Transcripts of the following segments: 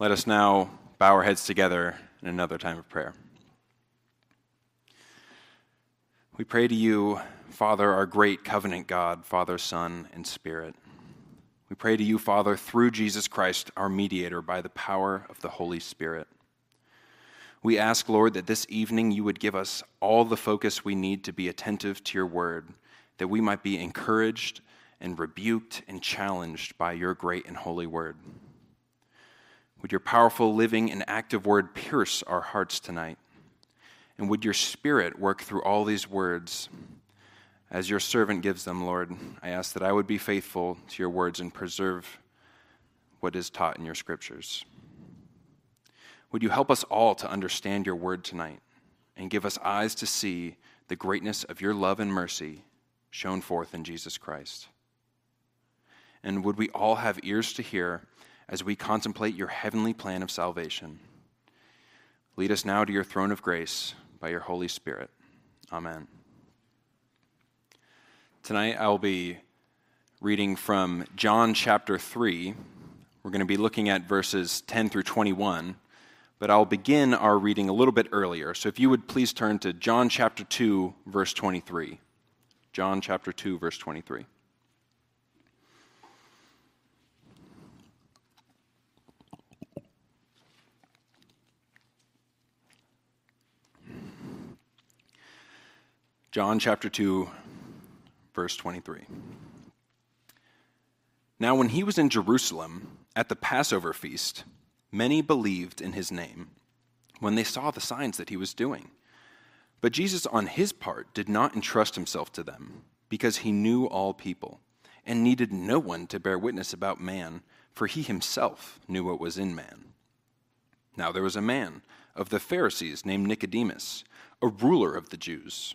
Let us now bow our heads together in another time of prayer. We pray to you, Father, our great covenant God, Father, Son, and Spirit. We pray to you, Father, through Jesus Christ, our mediator, by the power of the Holy Spirit. We ask, Lord, that this evening you would give us all the focus we need to be attentive to your word, that we might be encouraged and rebuked and challenged by your great and holy word. Would your powerful, living, and active word pierce our hearts tonight? And would your Spirit work through all these words as your servant gives them, Lord? I ask that I would be faithful to your words and preserve what is taught in your scriptures. Would you help us all to understand your word tonight and give us eyes to see the greatness of your love and mercy shown forth in Jesus Christ? And would we all have ears to hear as we contemplate your heavenly plan of salvation? Lead us now to your throne of grace by your Holy Spirit. Amen. Tonight I'll be reading from John chapter 3. We're going to be looking at verses 10 through 21. But I'll begin our reading a little bit earlier. So if you would please turn to John chapter 2, verse 23. John chapter 2, verse 23. John chapter 2, verse 23. Now when he was in Jerusalem at the Passover feast, many believed in his name when they saw the signs that he was doing. But Jesus, on his part, did not entrust himself to them, because he knew all people and needed no one to bear witness about man, for he himself knew what was in man. Now there was a man of the Pharisees named Nicodemus, a ruler of the Jews.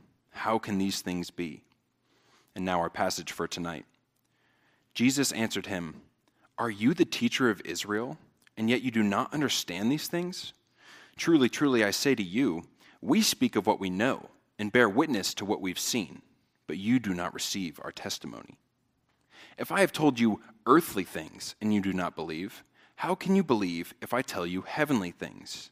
"How can these things be?" And now our passage for tonight. Jesus answered him, "Are you the teacher of Israel, and yet you do not understand these things? Truly, truly, I say to you, we speak of what we know and bear witness to what we've seen, but you do not receive our testimony. If I have told you earthly things and you do not believe, how can you believe if I tell you heavenly things?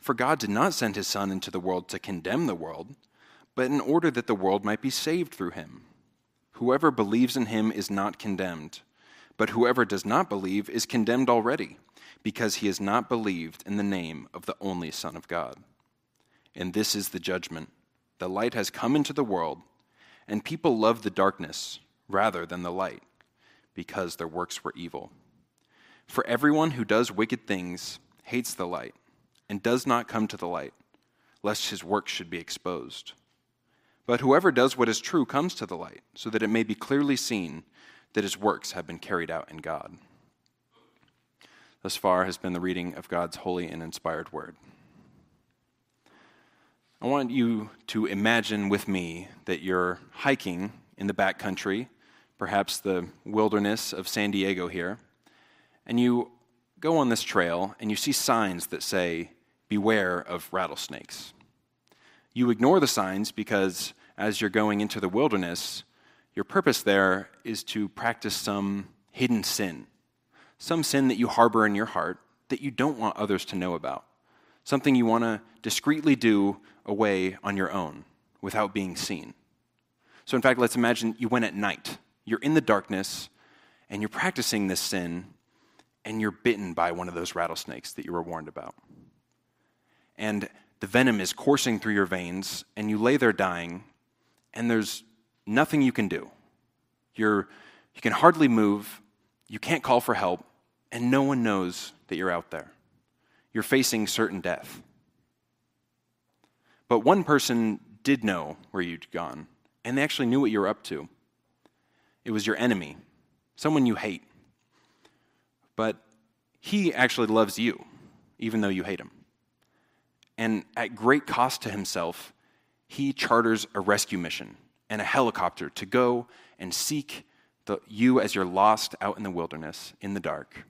For God did not send his Son into the world to condemn the world, but in order that the world might be saved through him. Whoever believes in him is not condemned, but whoever does not believe is condemned already, because he has not believed in the name of the only Son of God. And this is the judgment. The light has come into the world, and people love the darkness rather than the light, because their works were evil. For everyone who does wicked things hates the light, and does not come to the light, lest his works should be exposed. But whoever does what is true comes to the light, so that it may be clearly seen that his works have been carried out in God." Thus far has been the reading of God's holy and inspired word. I want you to imagine with me that you're hiking in the backcountry, perhaps the wilderness of San Diego here, and you go on this trail and you see signs that say, beware of rattlesnakes. You ignore the signs because as you're going into the wilderness, your purpose there is to practice some hidden sin, some sin that you harbor in your heart that you don't want others to know about, something you want to discreetly do away on your own without being seen. So in fact, let's imagine you went at night. You're in the darkness, and you're practicing this sin, and you're bitten by one of those rattlesnakes that you were warned about. And the venom is coursing through your veins, and you lay there dying, and there's nothing you can do. You can hardly move, you can't call for help, and no one knows that you're out there. You're facing certain death. But one person did know where you'd gone, and they actually knew what you were up to. It was your enemy, someone you hate. But he actually loves you, even though you hate him. And at great cost to himself, he charters a rescue mission and a helicopter to go and seek you as you're lost out in the wilderness, in the dark.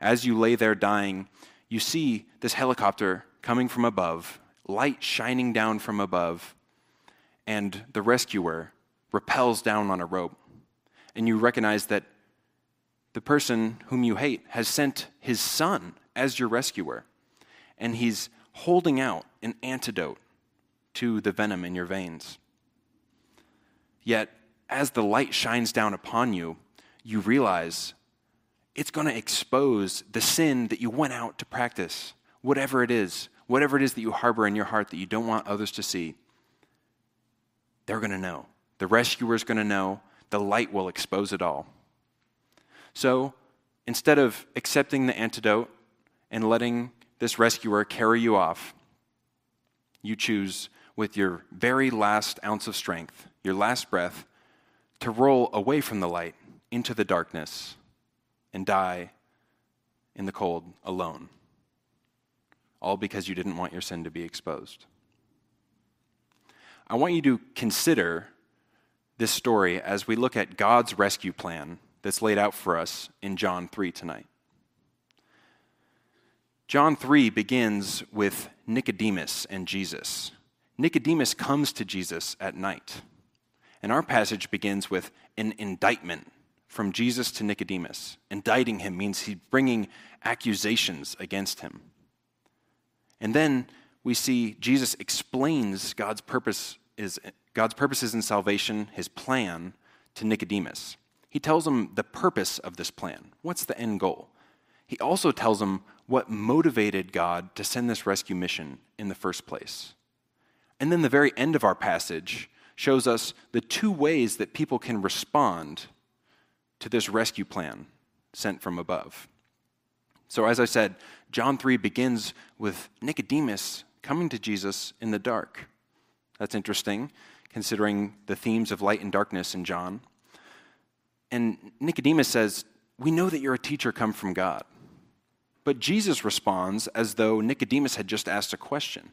As you lay there dying, you see this helicopter coming from above, light shining down from above, and the rescuer rappels down on a rope. And you recognize that the person whom you hate has sent his son as your rescuer, and he's holding out an antidote to the venom in your veins. Yet, as the light shines down upon you, you realize it's going to expose the sin that you went out to practice, whatever it is that you harbor in your heart that you don't want others to see. They're going to know. The rescuer's going to know. The light will expose it all. So instead of accepting the antidote and letting this rescuer carry you off, you choose with your very last ounce of strength, your last breath, to roll away from the light into the darkness and die in the cold alone, all because you didn't want your sin to be exposed. I want you to consider this story as we look at God's rescue plan that's laid out for us in John 3 tonight. John 3 begins with Nicodemus and Jesus. Nicodemus comes to Jesus at night. And our passage begins with an indictment from Jesus to Nicodemus. Indicting him means he's bringing accusations against him. And then we see Jesus explains God's purposes in salvation, his plan, to Nicodemus. He tells him the purpose of this plan. What's the end goal? He also tells him what motivated God to send this rescue mission in the first place. And then the very end of our passage shows us the two ways that people can respond to this rescue plan sent from above. So as I said, John 3 begins with Nicodemus coming to Jesus in the dark. That's interesting, considering the themes of light and darkness in John. And Nicodemus says, "We know that you're a teacher come from God." But Jesus responds as though Nicodemus had just asked a question.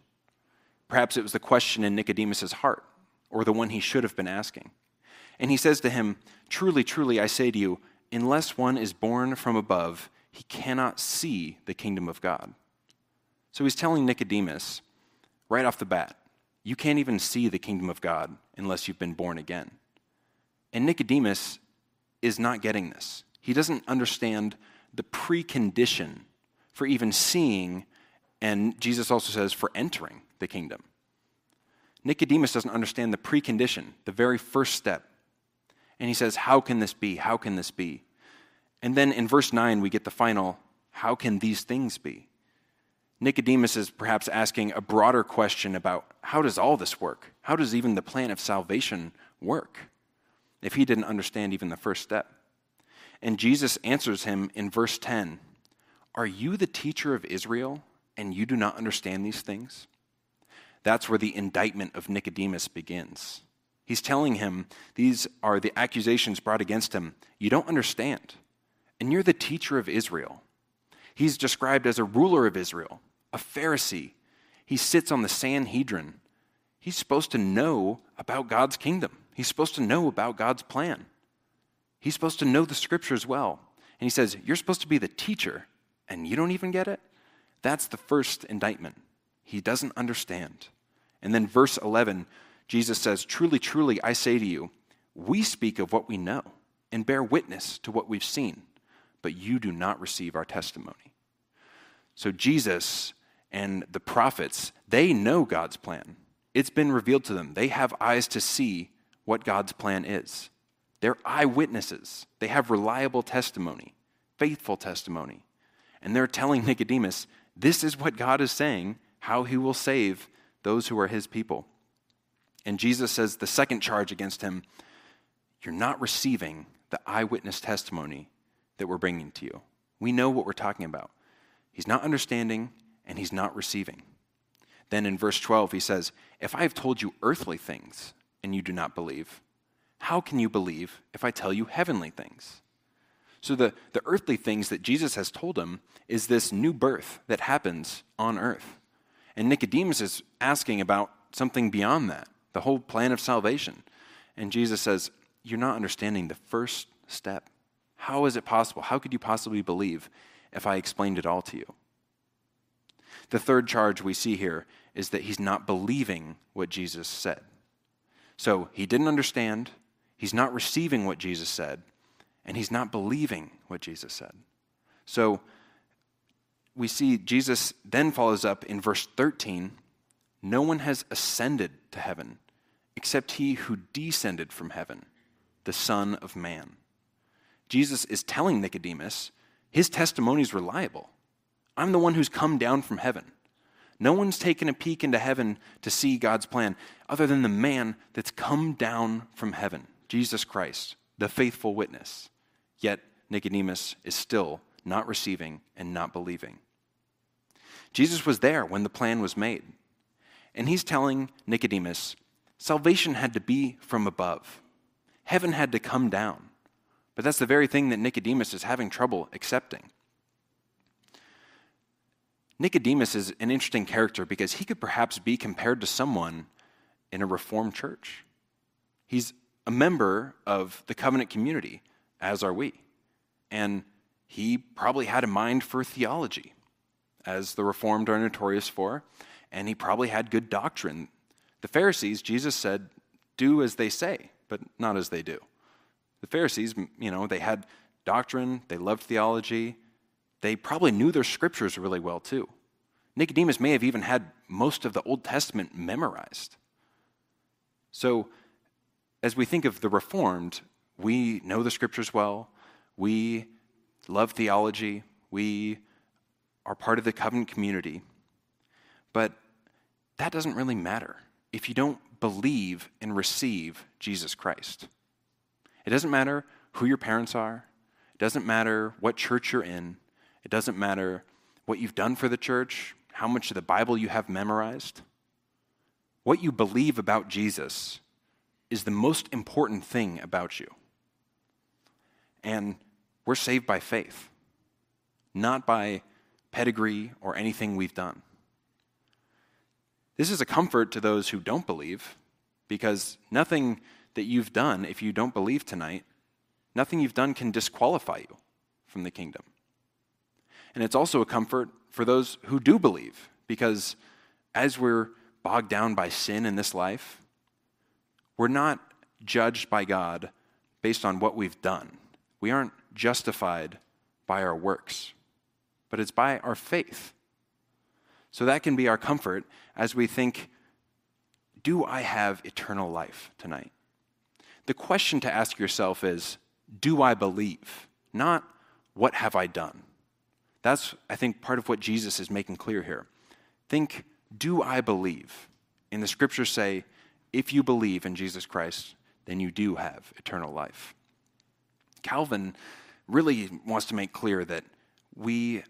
Perhaps it was the question in Nicodemus's heart, or the one he should have been asking. And he says to him, "Truly, truly, I say to you, unless one is born from above, he cannot see the kingdom of God." So he's telling Nicodemus right off the bat, you can't even see the kingdom of God unless you've been born again. And Nicodemus is not getting this. He doesn't understand the precondition for even seeing, and Jesus also says for entering the kingdom. Nicodemus doesn't understand the precondition, the very first step. And he says, how can this be? How can this be? And then in verse 9, we get the final, how can these things be? Nicodemus is perhaps asking a broader question about how does all this work? How does even the plan of salvation work? If he didn't understand even the first step. And Jesus answers him in verse 10, "Are you the teacher of Israel, and you do not understand these things?" That's where the indictment of Nicodemus begins. He's telling him these are the accusations brought against him. You don't understand, and you're the teacher of Israel. He's described as a ruler of Israel, a Pharisee. He sits on the Sanhedrin. He's supposed to know about God's kingdom. He's supposed to know about God's plan. He's supposed to know the scriptures well. And he says, you're supposed to be the teacher, and you don't even get it? That's the first indictment. He doesn't understand. And then verse 11, Jesus says, "Truly, truly, I say to you, we speak of what we know and bear witness to what we've seen, but you do not receive our testimony." So Jesus and the prophets, they know God's plan. It's been revealed to them. They have eyes to see what God's plan is. They're eyewitnesses. They have reliable testimony, faithful testimony. And they're telling Nicodemus, this is what God is saying, how he will save those who are his people. And Jesus says the second charge against him, you're not receiving the eyewitness testimony that we're bringing to you. We know what we're talking about. He's not understanding and he's not receiving. Then in verse 12, he says, if I have told you earthly things and you do not believe, how can you believe if I tell you heavenly things? So the earthly things that Jesus has told him is this new birth that happens on earth. And Nicodemus is asking about something beyond that, the whole plan of salvation. And Jesus says, you're not understanding the first step. How is it possible? How could you possibly believe if I explained it all to you? The third charge we see here is that he's not believing what Jesus said. So he didn't understand, he's not receiving what Jesus said, and he's not believing what Jesus said. So we see Jesus then follows up in verse 13, no one has ascended to heaven except he who descended from heaven, the Son of Man. Jesus is telling Nicodemus, his testimony is reliable. I'm the one who's come down from heaven. No one's taken a peek into heaven to see God's plan other than the man that's come down from heaven, Jesus Christ, the faithful witness. Yet Nicodemus is still not receiving and not believing. Jesus was there when the plan was made. And he's telling Nicodemus, salvation had to be from above. Heaven had to come down. But that's the very thing that Nicodemus is having trouble accepting. Nicodemus is an interesting character because he could perhaps be compared to someone in a Reformed church. He's a member of the covenant community, as are we. And he probably had a mind for theology, as the Reformed are notorious for, and he probably had good doctrine. The Pharisees, Jesus said, do as they say, but not as they do. The Pharisees, they had doctrine, they loved theology. They probably knew their scriptures really well too. Nicodemus may have even had most of the Old Testament memorized. So as we think of the Reformed, we know the scriptures well, we love theology, we are part of the covenant community, but that doesn't really matter if you don't believe and receive Jesus Christ. It doesn't matter who your parents are, it doesn't matter what church you're in, it doesn't matter what you've done for the church, how much of the Bible you have memorized. What you believe about Jesus is the most important thing about you. And we're saved by faith, not by pedigree or anything we've done. This is a comfort to those who don't believe, because nothing that you've done, if you don't believe tonight, nothing you've done can disqualify you from the kingdom. And it's also a comfort for those who do believe, because as we're bogged down by sin in this life, we're not judged by God based on what we've done. We aren't justified by our works, but it's by our faith. So that can be our comfort as we think, do I have eternal life tonight? The question to ask yourself is, do I believe? Not, what have I done? That's, I think, part of what Jesus is making clear here. Think, do I believe? And the scriptures say, if you believe in Jesus Christ, then you do have eternal life. Calvin really wants to make clear that we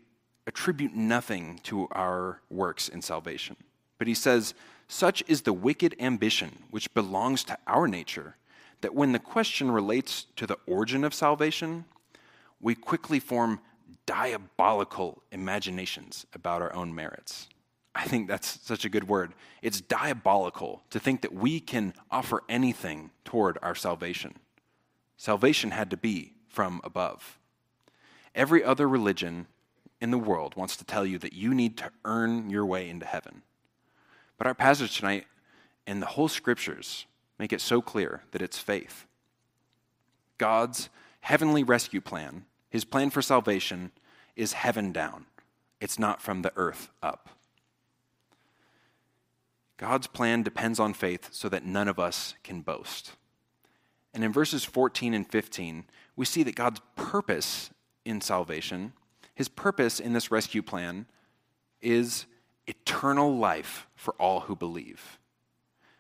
attribute nothing to our works in salvation. But he says, such is the wicked ambition which belongs to our nature, that when the question relates to the origin of salvation, we quickly form diabolical imaginations about our own merits. I think that's such a good word. It's diabolical to think that we can offer anything toward our salvation. Salvation had to be from above. Every other religion in the world wants to tell you that you need to earn your way into heaven. But our passage tonight and the whole scriptures make it so clear that it's faith. God's heavenly rescue plan, his plan for salvation, is heaven down. It's not from the earth up. God's plan depends on faith so that none of us can boast. And in verses 14 and 15, we see that God's purpose in salvation, his purpose in this rescue plan, is eternal life for all who believe.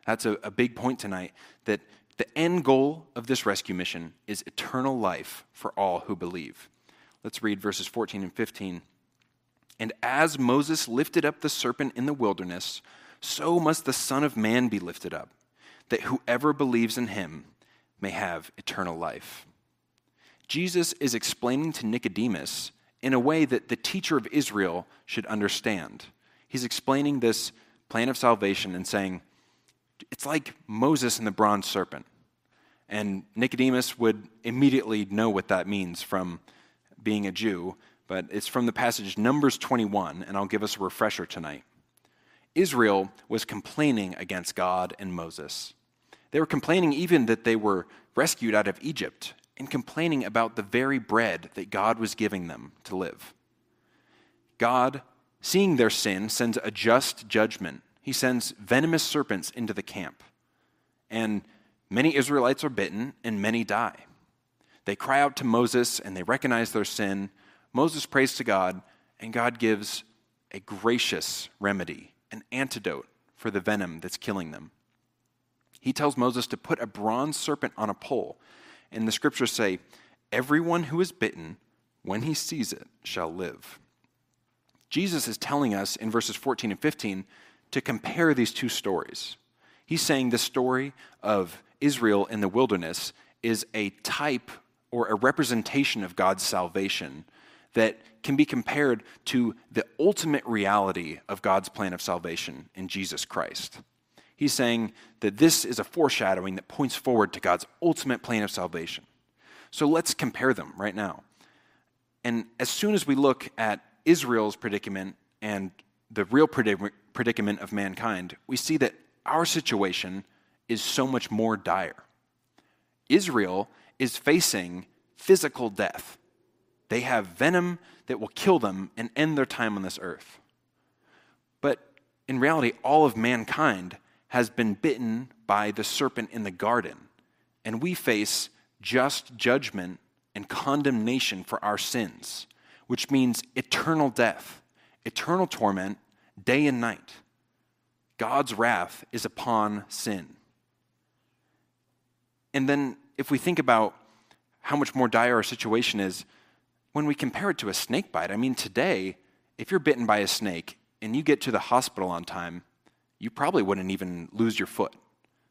That's a big point tonight, that the end goal of this rescue mission is eternal life for all who believe. Let's read verses 14 and 15. And as Moses lifted up the serpent in the wilderness, so must the Son of Man be lifted up, that whoever believes in him may have eternal life. Jesus is explaining to Nicodemus in a way that the teacher of Israel should understand. He's explaining this plan of salvation and saying, it's like Moses and the bronze serpent. And Nicodemus would immediately know what that means from being a Jew, but it's from the passage Numbers 21, and I'll give us a refresher tonight. Israel was complaining against God and Moses. They were complaining even that they were rescued out of Egypt and complaining about the very bread that God was giving them to live. God, seeing their sin, sends a just judgment. He sends venomous serpents into the camp, and many Israelites are bitten, and many die. They cry out to Moses, and they recognize their sin. Moses prays to God, and God gives a gracious remedy, an antidote for the venom that's killing them. He tells Moses to put a bronze serpent on a pole, and the scriptures say, everyone who is bitten, when he sees it, shall live. Jesus is telling us in verses 14 and 15 to compare these two stories. He's saying the story of Israel in the wilderness is a type or a representation of God's salvation that can be compared to the ultimate reality of God's plan of salvation in Jesus Christ. He's saying that this is a foreshadowing that points forward to God's ultimate plan of salvation. So let's compare them right now. And as soon as we look at Israel's predicament and the real predicament of mankind, we see that our situation is so much more dire. Israel is facing physical death. They have venom that will kill them and end their time on this earth. But in reality, all of mankind has been bitten by the serpent in the garden, and we face just judgment and condemnation for our sins, which means eternal death, eternal torment, day and night. God's wrath is upon sin. And then if we think about how much more dire our situation is, when we compare it to a snake bite, I mean, today, if you're bitten by a snake and you get to the hospital on time, you probably wouldn't even lose your foot.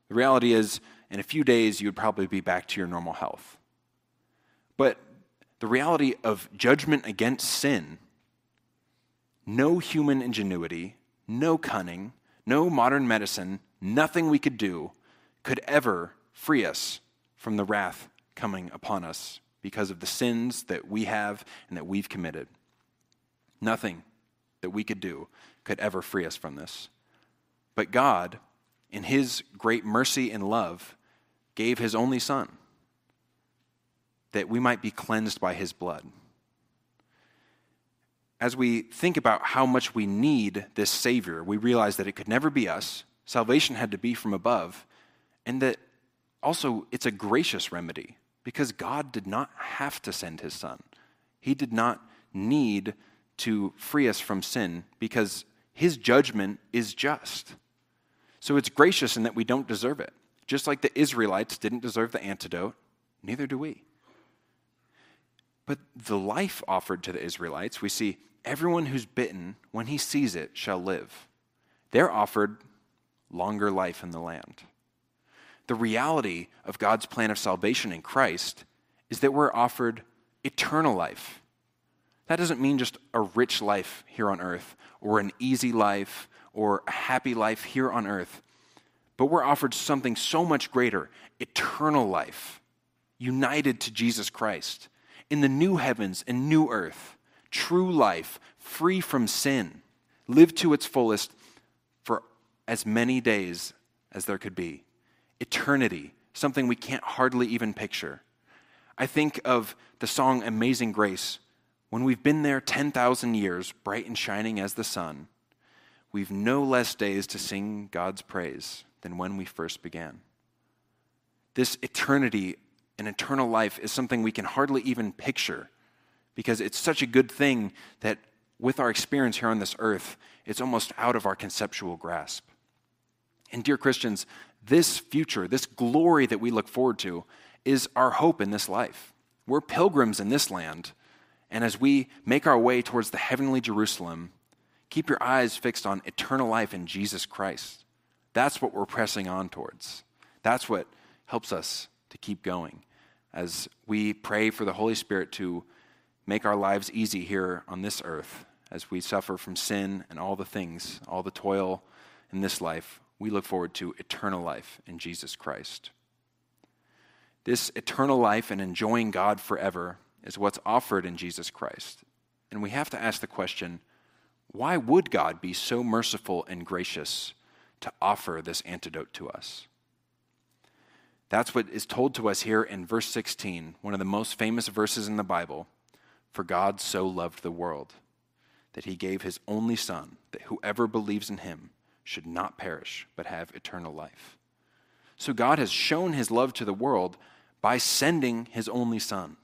The reality is, in a few days, you would probably be back to your normal health. But the reality of judgment against sin, no human ingenuity, no cunning, no modern medicine, nothing we could do could ever free us from the wrath coming upon us because of the sins that we have and that we've committed. Nothing that we could do could ever free us from this. But God, in his great mercy and love, gave his only Son that we might be cleansed by his blood. As we think about how much we need this Savior, we realize that it could never be us. Salvation had to be from above. And that also it's a gracious remedy because God did not have to send his Son. He did not need to free us from sin because his judgment is just. So it's gracious in that we don't deserve it. Just like the Israelites didn't deserve the antidote, neither do we. But the life offered to the Israelites, we see everyone who's bitten, when he sees it, shall live. They're offered longer life in the land. The reality of God's plan of salvation in Christ is that we're offered eternal life. That doesn't mean just a rich life here on earth or an easy life or a happy life here on earth, but we're offered something so much greater, eternal life, united to Jesus Christ, in the new heavens and new earth, true life, free from sin, lived to its fullest for as many days as there could be. Eternity, something we can't hardly even picture. I think of the song Amazing Grace. When we've been there 10,000 years, bright and shining as the sun, we've no less days to sing God's praise than when we first began. This eternity and eternal life is something we can hardly even picture, because it's such a good thing that with our experience here on this earth, it's almost out of our conceptual grasp. And dear Christians, this future, this glory that we look forward to, is our hope in this life. We're pilgrims in this land, and as we make our way towards the heavenly Jerusalem, keep your eyes fixed on eternal life in Jesus Christ. That's what we're pressing on towards. That's what helps us to keep going as we pray for the Holy Spirit to make our lives easy here on this earth. As we suffer from sin and all the things, all the toil in this life, we look forward to eternal life in Jesus Christ. This eternal life and enjoying God forever is what's offered in Jesus Christ. And we have to ask the question, why would God be so merciful and gracious to offer this antidote to us? That's what is told to us here in verse 16, one of the most famous verses in the Bible. For God so loved the world that he gave his only Son, that whoever believes in him should not perish but have eternal life. So God has shown his love to the world by sending his only Son.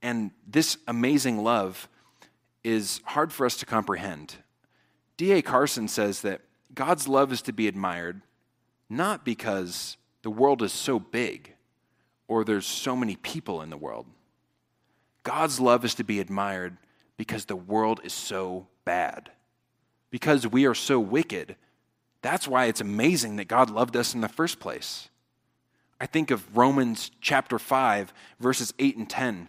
And this amazing love is hard for us to comprehend. D.A. Carson says that God's love is to be admired not because the world is so big or there's so many people in the world. God's love is to be admired because the world is so bad. Because we are so wicked, that's why it's amazing that God loved us in the first place. I think of Romans chapter 5, verses 8 and 10.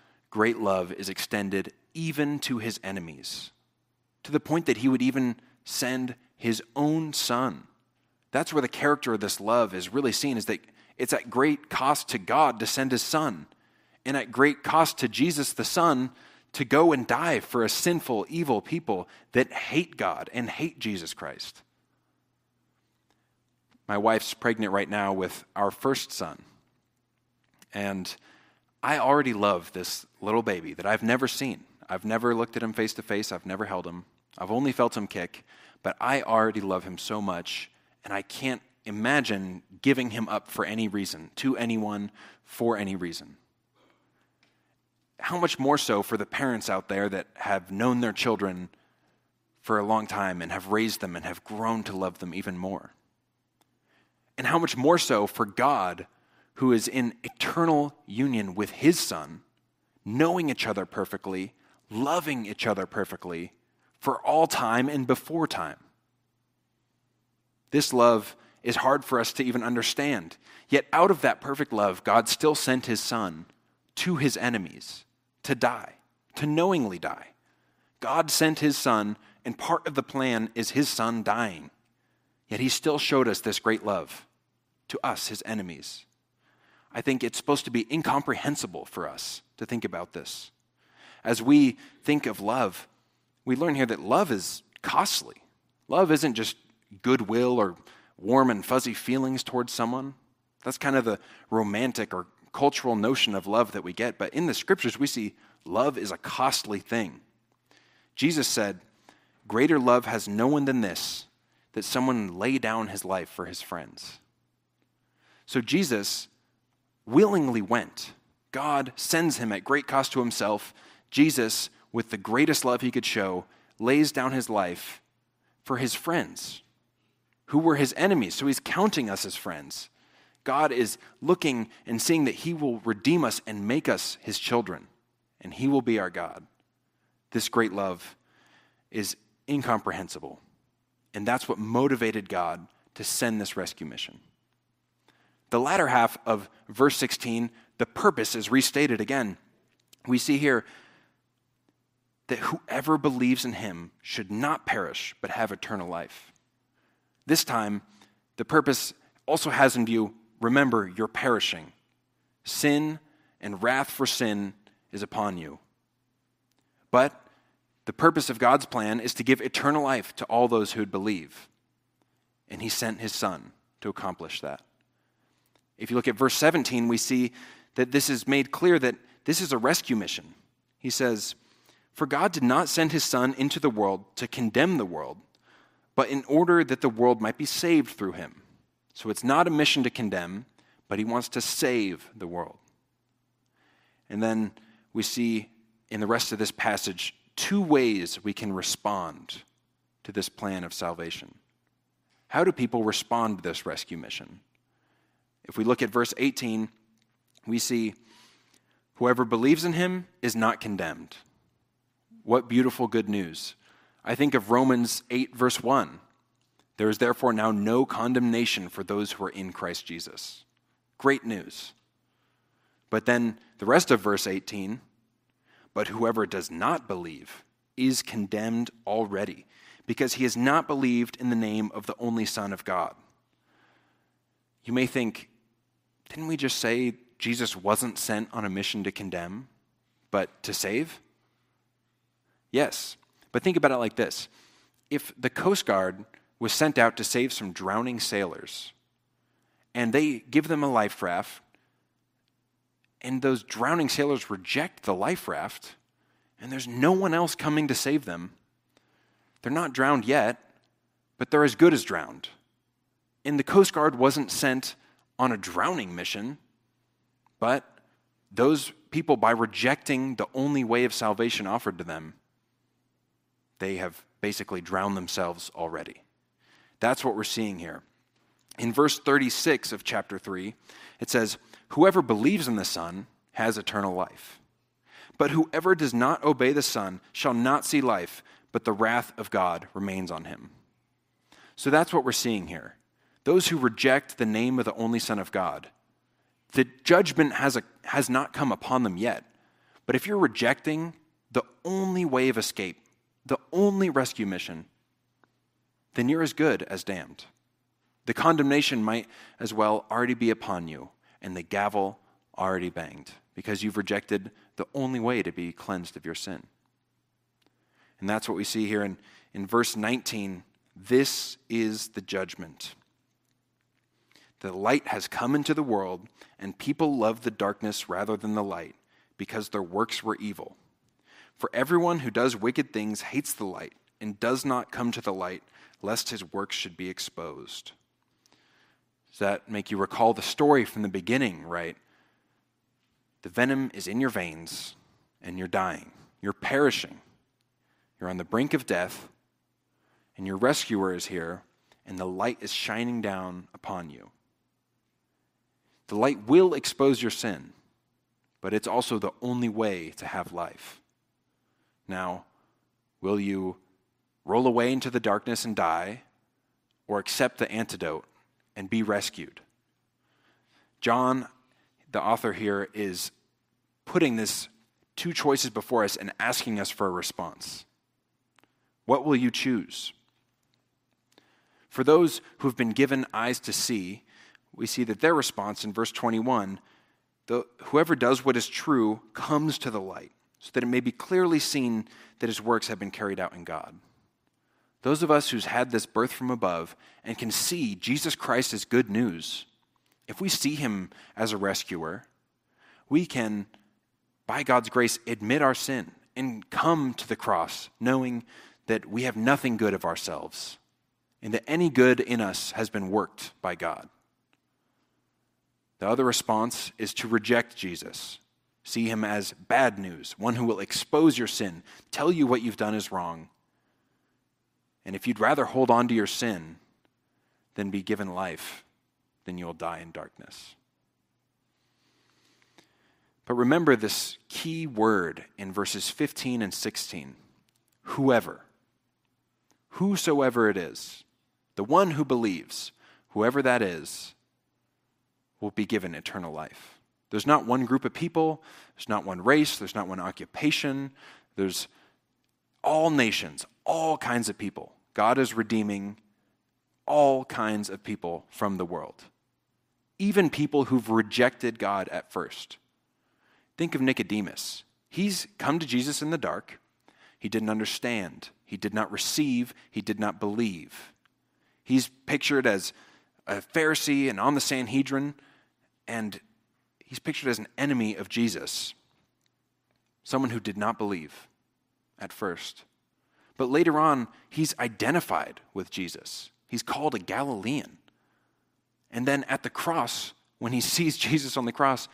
great love is extended even to his enemies, to the point that he would even send his own Son. That's where the character of this love is really seen, is that it's at great cost to God to send his Son, and at great cost to Jesus the Son to go and die for a sinful, evil people that hate God and hate Jesus Christ. My wife's pregnant right now with our first son, and I already love this little baby that I've never seen. I've never looked at him face to face. I've never held him. I've only felt him kick, but I already love him so much, and I can't imagine giving him up for any reason, to anyone, for any reason. How much more so for the parents out there that have known their children for a long time and have raised them and have grown to love them even more. And how much more so for God, who is in eternal union with his Son, knowing each other perfectly, loving each other perfectly, for all time and before time. This love is hard for us to even understand. Yet out of that perfect love, God still sent his Son to his enemies, to die, to knowingly die. God sent his Son, and part of the plan is his Son dying. Yet he still showed us this great love to us, his enemies. I think it's supposed to be incomprehensible for us to think about this. As we think of love, we learn here that love is costly. Love isn't just goodwill or warm and fuzzy feelings towards someone. That's kind of the romantic or cultural notion of love that we get, but in the scriptures we see love is a costly thing. Jesus said, "Greater love has no one than this, that someone lay down his life for his friends." So Jesus willingly went. God sends him at great cost to himself. Jesus, with the greatest love he could show, lays down his life for his friends, who were his enemies. So he's counting us as friends. God is looking and seeing that he will redeem us and make us his children, and he will be our God. this great love is incomprehensible. And that's what motivated God to send this rescue mission. The latter half of verse 16, the purpose is restated again. We see here that whoever believes in him should not perish, but have eternal life. This time, the purpose also has in view, remember, you're perishing. Sin and wrath for sin is upon you. But the purpose of God's plan is to give eternal life to all those who would believe. And he sent his son to accomplish that. If you look at verse 17, we see that this is made clear that this is a rescue mission. He says, "For God did not send his son into the world to condemn the world, but in order that the world might be saved through him." So it's not a mission to condemn, but he wants to save the world. And then we see in the rest of this passage two ways we can respond to this plan of salvation. How do people respond to this rescue mission? If we look at verse 18, we see, "Whoever believes in him is not condemned." What beautiful good news. I think of Romans 8, verse 1. "There is therefore now no condemnation for those who are in Christ Jesus." Great news. But then the rest of verse 18, "But whoever does not believe is condemned already, because he has not believed in the name of the only Son of God." You may think, didn't we just say Jesus wasn't sent on a mission to condemn, but to save? Yes, but think about it like this. If the Coast Guard was sent out to save some drowning sailors, and they give them a life raft, and those drowning sailors reject the life raft, and there's no one else coming to save them, they're not drowned yet, but they're as good as drowned. And the Coast Guard wasn't sent on a drowning mission, but those people, by rejecting the only way of salvation offered to them, they have basically drowned themselves already. That's what we're seeing here. In verse 36 of chapter 3, it says, "Whoever believes in the Son has eternal life. But whoever does not obey the Son shall not see life, but the wrath of God remains on him." So that's what we're seeing here. Those who reject the name of the only Son of God, the judgment has not come upon them yet. But if you're rejecting the only way of escape, the only rescue mission, then you're as good as damned. The condemnation might as well already be upon you, and the gavel already banged, because you've rejected the only way to be cleansed of your sin. And that's what we see here in verse 19. This is the judgment. "The light has come into the world, and people loved the darkness rather than the light, because their works were evil. For everyone who does wicked things hates the light, and does not come to the light, lest his works should be exposed." Does that make you recall the story from the beginning, right? The venom is in your veins, and you're dying. You're perishing. You're on the brink of death, and your rescuer is here, and the light is shining down upon you. The light will expose your sin, but it's also the only way to have life. Now, will you roll away into the darkness and die, or accept the antidote and be rescued? John, the author here, is putting these two choices before us and asking us for a response. What will you choose? For those who have been given eyes to see, we see that their response in verse 21, whoever does what is true comes to the light, so that it may be clearly seen that his works have been carried out in God. Those of us who's had this birth from above and can see Jesus Christ as good news, if we see him as a rescuer, we can, by God's grace, admit our sin and come to the cross knowing that we have nothing good of ourselves and that any good in us has been worked by God. The other response is to reject Jesus. See him as bad news, one who will expose your sin, tell you what you've done is wrong. And if you'd rather hold on to your sin than be given life, then you'll die in darkness. But remember this key word in verses 15 and 16. whoever, whosoever it is, the one who believes, whoever that is, will be given eternal life. There's not one group of people, there's not one race, there's not one occupation, there's all nations, all kinds of people. God is redeeming all kinds of people from the world, even people who've rejected God at first. Think of Nicodemus. He's come to Jesus in the dark. He didn't understand. He did not receive. He did not believe. He's pictured as a Pharisee and on the Sanhedrin, and he's pictured as an enemy of Jesus, someone who did not believe at first. But later on, he's identified with Jesus. He's called a Galilean. And then at the cross, when he sees Jesus on the cross,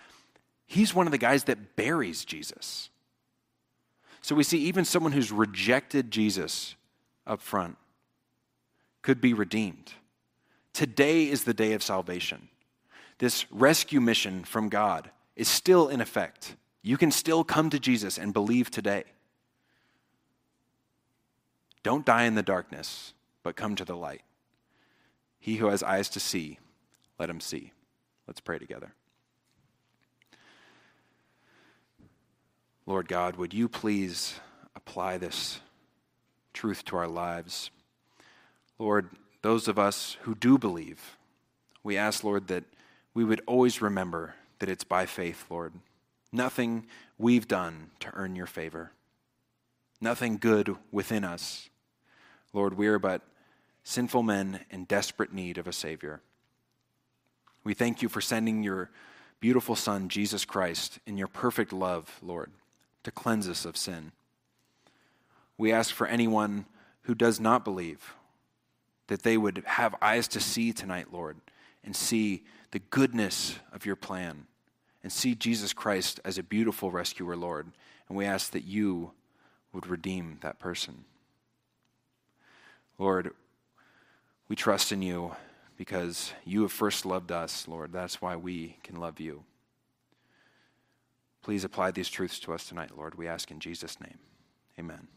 he's one of the guys that buries Jesus. So we see even someone who's rejected Jesus up front could be redeemed. Today is the day of salvation. This rescue mission from God is still in effect. You can still come to Jesus and believe today. Don't die in the darkness, but come to the light. He who has eyes to see, let him see. Let's pray together. Lord God, would you please apply this truth to our lives? Lord, those of us who do believe, we ask, Lord, that we would always remember that it's by faith, Lord. Nothing we've done to earn your favor. Nothing good within us. Lord, we are but sinful men in desperate need of a Savior. We thank you for sending your beautiful Son, Jesus Christ, in your perfect love, Lord, to cleanse us of sin. We ask for anyone who does not believe that they would have eyes to see tonight, Lord, and see the goodness of your plan, and see Jesus Christ as a beautiful rescuer, Lord. And we ask that you would redeem that person. Lord, we trust in you because you have first loved us, Lord. That's why we can love you. Please apply these truths to us tonight, Lord. We ask in Jesus' name. Amen.